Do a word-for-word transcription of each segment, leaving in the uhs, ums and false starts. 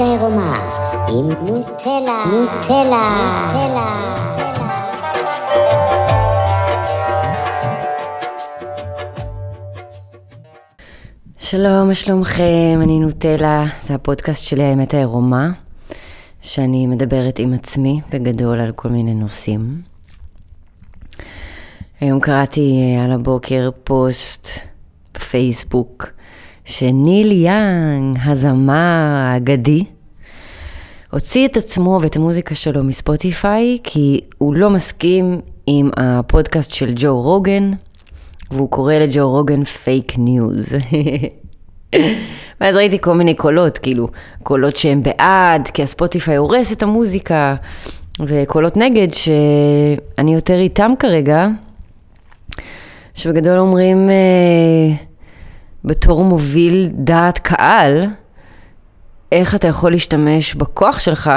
עירומה עם נוטלה, נוטלה, נוטלה. שלום, שלומכם, אני נוטלה, זה הפודקאסט שלי האמת העירומה, שאני מדברת עם עצמי בגדול על כל מיני נושאים. היום קראתי על הבוקר פוסט בפייסבוק שניל יאנג, הזמר האגדי, הוציא את עצמו ואת המוזיקה שלו מספוטיפיי, כי הוא לא מסכים עם הפודקאסט של ג'ו רוגן, והוא קורא לג'ו רוגן פייק ניוז. ואז ראיתי כל מיני קולות, כאילו, קולות שהם בעד, כי הספוטיפיי הורס את המוזיקה, וקולות נגד שאני יותר איתם כרגע, שבגדול אומרים, אה, בתור מוביל דעת קהל, איך אתה יכול להשתמש בכוח שלך,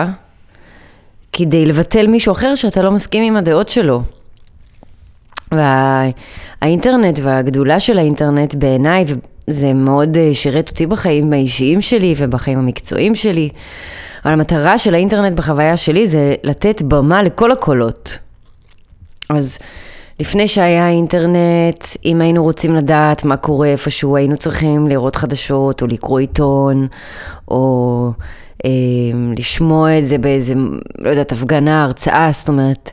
כדי לבטל מישהו אחר שאתה לא מסכים עם הדעות שלו. והאינטרנט והגדולה של האינטרנט בעיניי, זה מאוד שירת אותי בחיים האישיים שלי ובחיים המקצועיים שלי, אבל המטרה של האינטרנט בחוויה שלי זה לתת במה לכל הקולות. אז לפני שהיה האינטרנט, אם היינו רוצים לדעת מה קורה איפשהו, היינו צריכים לראות חדשות או לקרוא עיתון, או אה, לשמוע את זה באיזה, לא יודעת, הפגנה, הרצאה, זאת אומרת,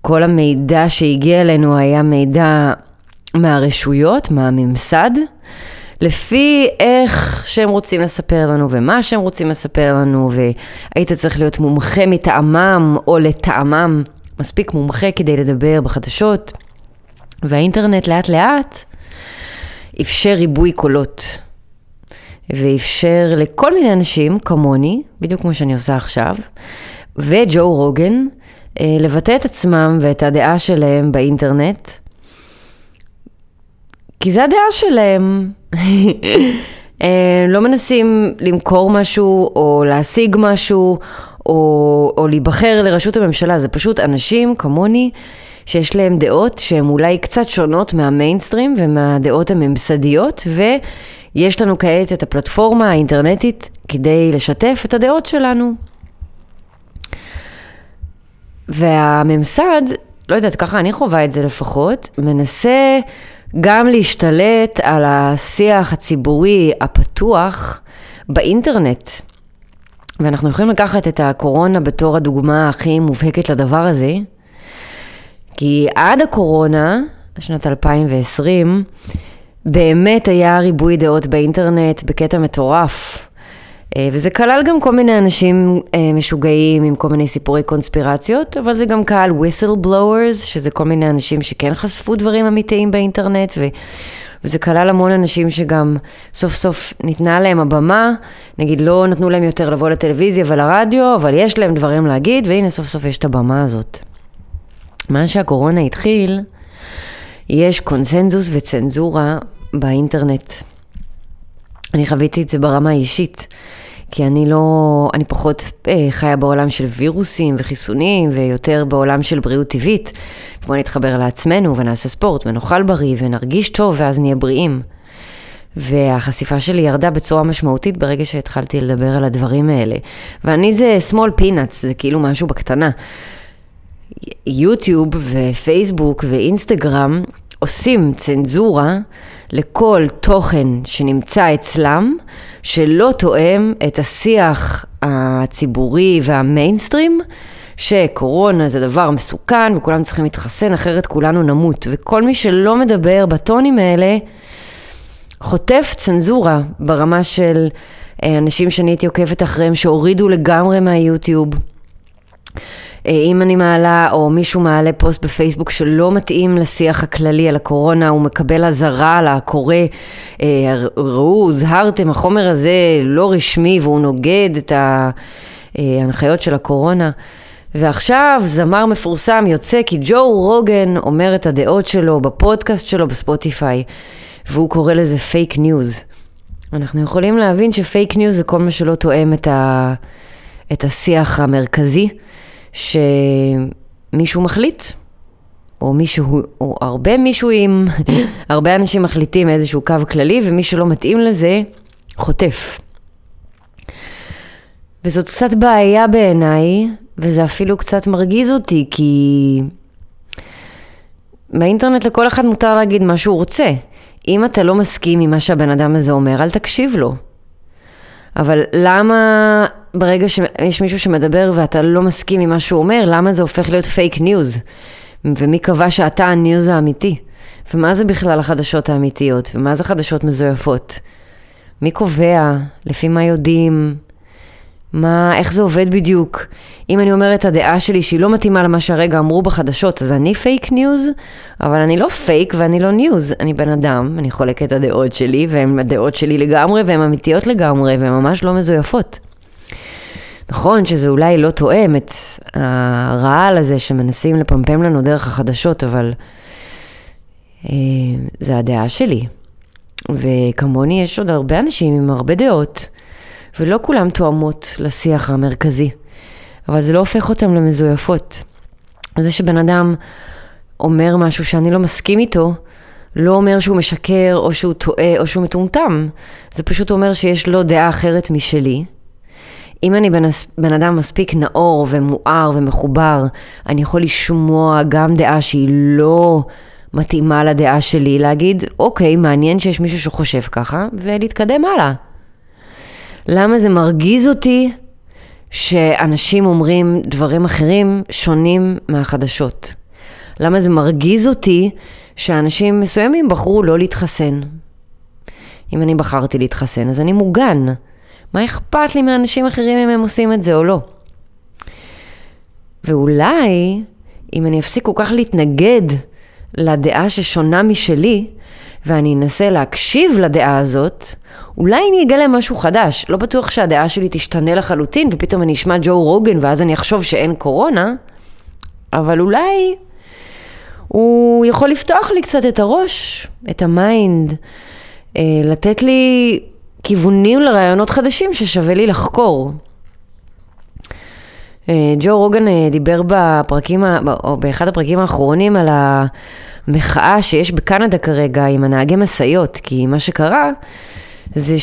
כל המידע שהגיע אלינו היה מידע מהרשויות, מהממסד, לפי איך שהם רוצים לספר לנו ומה שהם רוצים לספר לנו, והיית צריך להיות מומחה מטעמם או לטעמם, מספיק מומחה כדי לדבר בחדשות, והאינטרנט לאט לאט אפשר ריבוי קולות, ואפשר לכל מיני אנשים כמוני, בדיוק כמו שאני עושה עכשיו, וג'ו רוגן, לבטא את עצמם ואת הדעה שלהם באינטרנט, כי זה הדעה שלהם. לא מנסים למכור משהו או להשיג משהו או, או להיבחר לראשות הממשלה, זה פשוט אנשים כמוני שיש להם דעות שהן אולי קצת שונות מהמיינסטרים ומהדעות הממסדיות, ויש לנו כעת את הפלטפורמה האינטרנטית כדי לשתף את הדעות שלנו. והממסד, לא יודעת, ככה אני חווה את זה לפחות, מנסה גם להשתלט על השיח הציבורי הפתוח באינטרנט. ואנחנו יכולים לקחת את הקורונה בתור הדוגמה הכי מובהקת לדבר הזה, כי עד הקורונה, שנת אלפיים ועשרים, באמת היה ריבוי דעות באינטרנט בקטע מטורף. וזה כלל גם כל מיני אנשים משוגעים עם כל מיני סיפורי קונספירציות, אבל זה גם קהל whistleblowers, שזה כל מיני אנשים שכן חשפו דברים אמיתיים באינטרנט, וזה כלל המון אנשים שגם סוף סוף ניתנה להם הבמה, נגיד לא נתנו להם יותר לבוא לטלוויזיה ולרדיו, אבל יש להם דברים להגיד, והנה סוף סוף יש את הבמה הזאת. מה שהקורונה התחיל, יש קונסנזוס וצנזורה באינטרנט. אני חוויתי את זה ברמה האישית, כי אני לא, אני פחות אה, חיה בעולם של וירוסים וחיסונים, ויותר בעולם של בריאות טבעית. בואו נתחבר לעצמנו ונעשה ספורט ונאכל בריא ונרגיש טוב ואז נהיה בריאים. והחשיפה שלי ירדה בצורה משמעותית ברגע שהתחלתי לדבר על הדברים האלה. ואני זה small peanuts, זה כאילו משהו בקטנה. יוטיוב ופייסבוק ואינסטגרם עושים צנזורה לכל תוכן שנמצא אצלם, שלא תואם את השיח הציבורי והמיינסטרים, שקורונה זה דבר מסוכן וכולם צריכים להתחסן, אחרת כולנו נמות. וכל מי שלא מדבר בטונים האלה, חוטף צנזורה ברמה של אנשים שאני הייתי עוקבת אחריהם, שהורידו לגמרי מהיוטיוב. אם אני מעלה או מישהו מעלה פוסט בפייסבוק שלא מתאים לשיח הכללי על הקורונה, הוא מקבל עזרה על הקורא, ראו, הזהרתם, החומר הזה לא רשמי והוא נוגד את ההנחיות של הקורונה. ועכשיו זמר מפורסם יוצא כי ג'ו רוגן אומר את הדעות שלו בפודקאסט שלו בספוטיפיי, והוא קורא לזה פייק ניוז. אנחנו יכולים להבין שפייק ניוז זה כל מה שלא תואם את ה... את השיח המרכזי שמישהו מחליט, או מישהו, או הרבה מישויים, הרבה אנשים מחליטים איזשהו קו כללי, ומי שלא מתאים לזה, חוטף. וזאת קצת בעיה בעיניי, וזה אפילו קצת מרגיז אותי, כי באינטרנט לכל אחד מותר להגיד מה שהוא רוצה. אם אתה לא מסכים עם מה שהבן אדם הזה אומר, אל תקשיב לו. אבל למה ברגע שיש מישהו שמדבר ואתה לא מסכים עם מה שהוא אומר, למה זה הופך להיות פייק ניוז? ומי קבע שאתה הניוז האמיתי? ומה זה בכלל החדשות האמיתיות? ומה זה חדשות מזויפות? מי קובע? לפי מה יודעים? מה, איך זה עובד בדיוק? אם אני אומרת הדעה שלי שהיא לא מתאימה למה שהרגע אמרו בחדשות, אז אני פייק ניוז, אבל אני לא פייק ואני לא ניוז. אני בן אדם, אני חולק את הדעות שלי, והן הדעות שלי לגמרי, והן אמיתיות לגמרי, והן ממש לא מזויפות. נכון שזה אולי לא תואם את הרעל הזה שמנסים לפמפם לנו דרך החדשות, אבל אה, זה הדעה שלי. וכמוני יש עוד הרבה אנשים עם הרבה דעות, ולא כולם תואמות לשיח המרכזי. אבל זה לא הופך אותם למזויפות. זה שבן אדם אומר משהו שאני לא מסכים איתו, לא אומר שהוא משקר או שהוא טועה או שהוא מטומטם. זה פשוט אומר שיש לו דעה אחרת משלי. אם אני בן אדם מספיק נאור ומואר ומחובר, אני יכול לשמוע גם דעה שהיא לא מתאימה לדעה שלי, להגיד, אוקיי, מעניין שיש מישהו שחושב ככה, ולהתקדם הלאה. למה זה מרגיז אותי שאנשים אומרים דברים אחרים שונים מהחדשות? למה זה מרגיז אותי שאנשים מסוימים בחרו לא להתחסן? אם אני בחרתי להתחסן, אז אני מוגן. מה אכפת לי מאנשים אחרים אם הם עושים את זה או לא? ואולי, אם אני אפסיק כל כך להתנגד לדעה ששונה משלי, ואני אנסה להקשיב לדעה הזאת, אולי אני אגלה משהו חדש. לא בטוח שהדעה שלי תשתנה לחלוטין, ופתאום אני אשמע ג'ו רוגן, ואז אני אחשוב שאין קורונה, אבל אולי הוא יכול לפתוח לי קצת את הראש, את המיינד, לתת לי כיוונים לרעיונות חדשים ששווה לי לחקור. ג'ו רוגן דיבר בפרקים, או באחד הפרקים האחרונים על המחאה שיש בקנדה כרגע עם הנהגי מסעיות, כי מה שקרה זה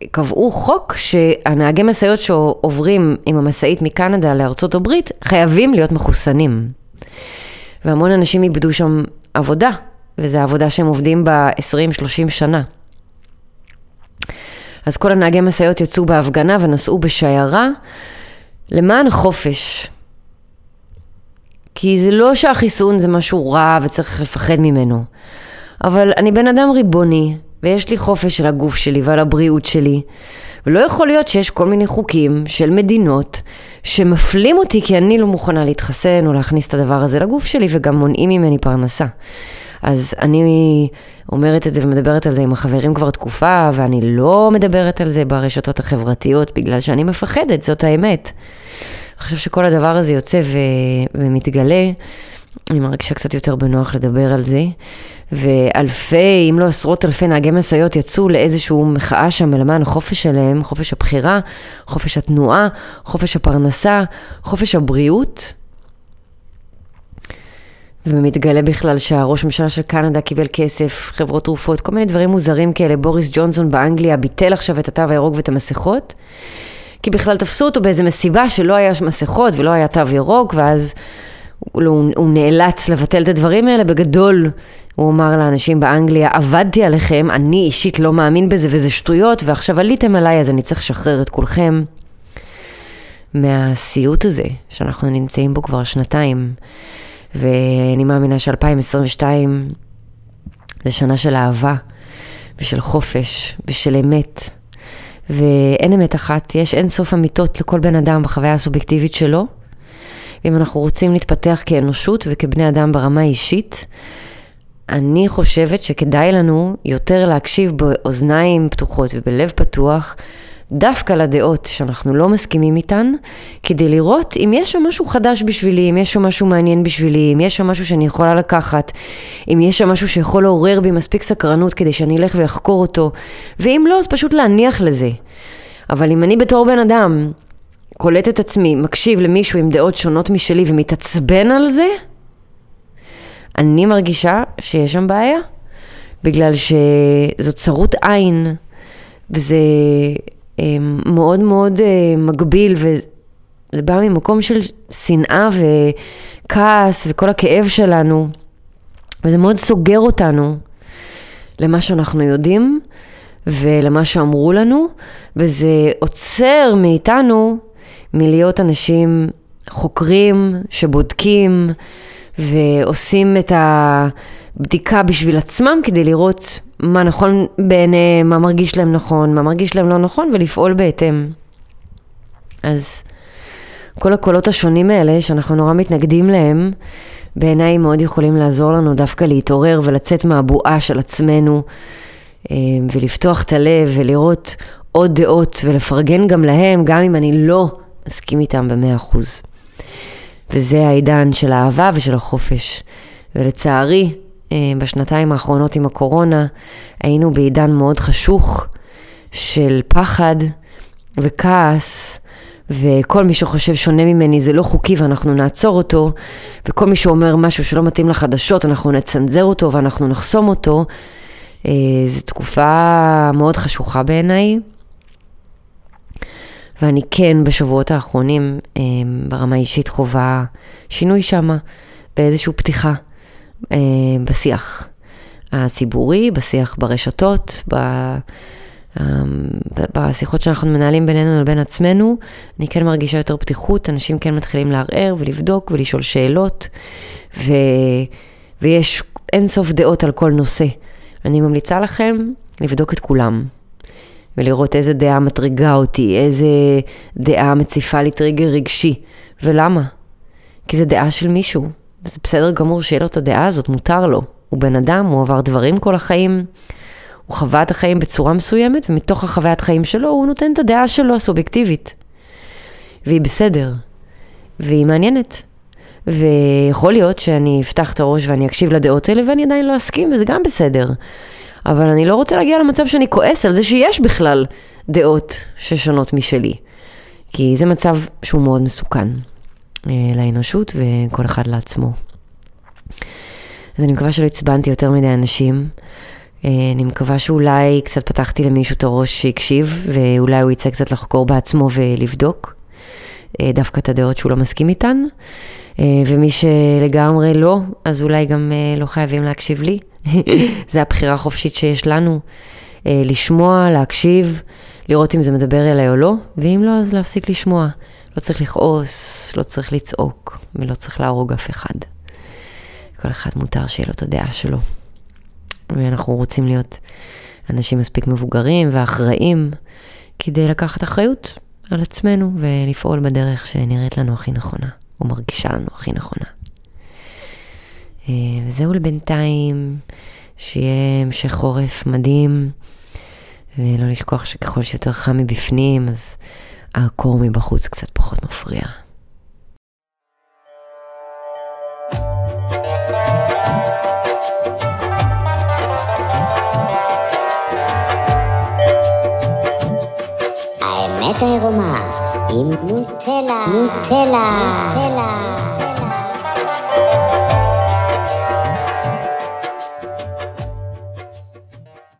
שקבעו חוק שהנהגי מסעיות שעוברים עם המסעית מקנדה לארצות הברית חייבים להיות מחוסנים. והמון אנשים איבדו שם עבודה, וזו העבודה שהם עובדים בה עשרים שלושים שנה. אז כל הנהגי מסעיות יצאו בהפגנה ונסעו בשיירה, למען החופש. כי זה לא שהחיסון זה משהו רע וצריך לפחד ממנו. אבל אני בן אדם ריבוני, ויש לי חופש על הגוף שלי ועל הבריאות שלי. ולא יכול להיות שיש כל מיני חוקים של מדינות שמפלים אותי כי אני לא מוכנה להתחסן או להכניס את הדבר הזה לגוף שלי, וגם מונעים ממני פרנסה. אז אני אומרת את זה ומדברת על זה עם החברים כבר תקופה, ואני לא מדברת על זה ברשתות החברתיות, בגלל שאני מפחדת, זאת האמת. עכשיו שכל הדבר הזה יוצא ו- ומתגלה, אני מרגישה קצת יותר בנוח לדבר על זה, ואלפי, אם לא עשרות אלפי נהגי מסעיות יצאו לאיזשהו מחאה שם, למען החופש שלהם, חופש הבחירה, חופש התנועה, חופש הפרנסה, חופש הבריאות, ומתגלה בכלל שהראש ממשלה של קנדה קיבל כסף, חברות תרופות, כל מיני דברים מוזרים כאלה. בוריס ג'ונסון באנגליה ביטל עכשיו את התו הירוק ואת המסכות, כי בכלל תפסו אותו באיזה מסיבה שלא היה מסכות ולא היה תו ירוק, ואז הוא, הוא נאלץ לבטל את הדברים האלה. בגדול הוא אמר לאנשים באנגליה, עבדתי עליכם, אני אישית לא מאמין בזה וזה שטויות, ועכשיו עליתם עליי, אז אני צריך לשחרר את כולכם מהסיוט הזה שאנחנו נמצאים בו כבר שנתיים. ואני מאמינה ש-אלפיים עשרים ושתיים זה שנה של אהבה ושל חופש ושל אמת. ואין אמת אחת, יש אין סוף אמיתות לכל בן אדם בחוויה הסובייקטיבית שלו. ואם אנחנו רוצים להתפתח כאנושות וכבני אדם ברמה אישית, אני חושבת שכדאי לנו יותר להקשיב באוזניים פתוחות ובלב פתוח, דווקא לדעות שאנחנו לא מסכימים איתן, כדי לראות אם יש שם משהו חדש בשבילי, אם יש שם משהו מעניין בשבילי, אם יש שם משהו שאני יכולה לקחת, אם יש שם משהו שיכול לעורר בי מספיק סקרנות כדי שאני אלך ויחקור אותו, ואם לא, אז פשוט להניח לזה. אבל אם אני בתור בן אדם קולט את עצמי, מקשיב למישהו עם דעות שונות משלי ומתעצבן על זה, אני מרגישה שיש שם בעיה, בגלל שזו צרות עין, וזה מאוד מאוד מגביל, וזה בא ממקום של שנאה וכעס וכל הכאב שלנו, וזה מאוד סוגר אותנו למה שאנחנו יודעים ולמה שאמרו לנו, וזה עוצר מאיתנו מלהיות אנשים חוקרים שבודקים ועושים את הבדיקה בשביל עצמם כדי לראות מה נכון בעיניהם, מה מרגיש להם נכון, מה מרגיש להם לא נכון, ולפעול בהתאם. אז כל הקולות השונים האלה שאנחנו נורא מתנגדים להם, בעיניי מאוד יכולים לעזור לנו דווקא להתעורר ולצאת מהבועה של עצמנו, ולפתוח את הלב ולראות עוד דעות ולפרגן גם להם, גם אם אני לא מסכים איתם במאה אחוז. וזה העידן של האהבה ושל החופש. ולצערי, בשנתיים האחרונות עם הקורונה, היינו בעידן מאוד חשוך של פחד וכעס, וכל מי שחושב שונה ממני זה לא חוקי ואנחנו נעצור אותו, וכל מי שאומר משהו שלא מתאים לחדשות אנחנו נצנזר אותו ואנחנו נחסום אותו. זו תקופה מאוד חשוכה בעיניי, ואני כן בשבועות האחרונים ברמה אישית חובה שינוי שמה, באיזושהי פתיחה בשיח הציבורי, בשיח ברשתות, בשיחות שאנחנו מנהלים בינינו לבין עצמנו. אני כן מרגישה יותר פתיחות, אנשים כן מתחילים לערער ולבדוק ולשאול שאלות, ויש אין סוף דעות על כל נושא. אני ממליצה לכם לבדוק את כולם, ולראות איזה דעה מטריגה אותי, איזה דעה מציפה לי טריגר רגשי. ולמה? כי זה דעה של מישהו. זה בסדר גמור שיהיה לו את הדעה הזאת, מותר לו. הוא בן אדם, הוא עבר דברים כל החיים, הוא חווה את החיים בצורה מסוימת, ומתוך החוויית חיים שלו הוא נותן את הדעה שלו הסובייקטיבית. והיא בסדר, והיא מעניינת. ויכול להיות שאני אפתח את הראש ואני אקשיב לדעות האלה ואני עדיין לא אסכים, וזה גם בסדר. אבל אני לא רוצה להגיע למצב שאני כועס על זה שיש בכלל דעות ששונות משלי. כי זה מצב שהוא מאוד מסוכן לאנושות וכל אחד לעצמו. אז אני מקווה שלא הצבנתי יותר מדי אנשים. אני מקווה שאולי קצת פתחתי למישהו את הראש שיקשיב, ואולי הוא יצא קצת לחקור בעצמו ולבדוק דווקא את הדעות שהוא לא מסכים איתן. ומי שלגמרי לא, אז אולי גם לא חייבים להקשיב לי. זה הבחירה החופשית שיש לנו, לשמוע, להקשיב, לראות אם זה מדבר אליי או לא, ואם לא, אז להפסיק לשמוע. לא צריך לכעוס, לא צריך לצעוק, ולא צריך להרוג אף אחד. כל אחד מותר שיהיה לו את הדעה שלו. ואנחנו רוצים להיות אנשים מספיק מבוגרים ואחראים, כדי לקחת אחריות על עצמנו, ולפעול בדרך שנראית לנו הכי נכונה. ומרגישה לנו הכי נכונה. וזהו לבינתיים, שיהיה המשך חורף מדהים, ולא לשכוח שככל שיותר חם מבפנים, אז הקור מבחוץ קצת פחות מפריע. האמת העירומה עם נוטלה, נוטלה, נוטלה.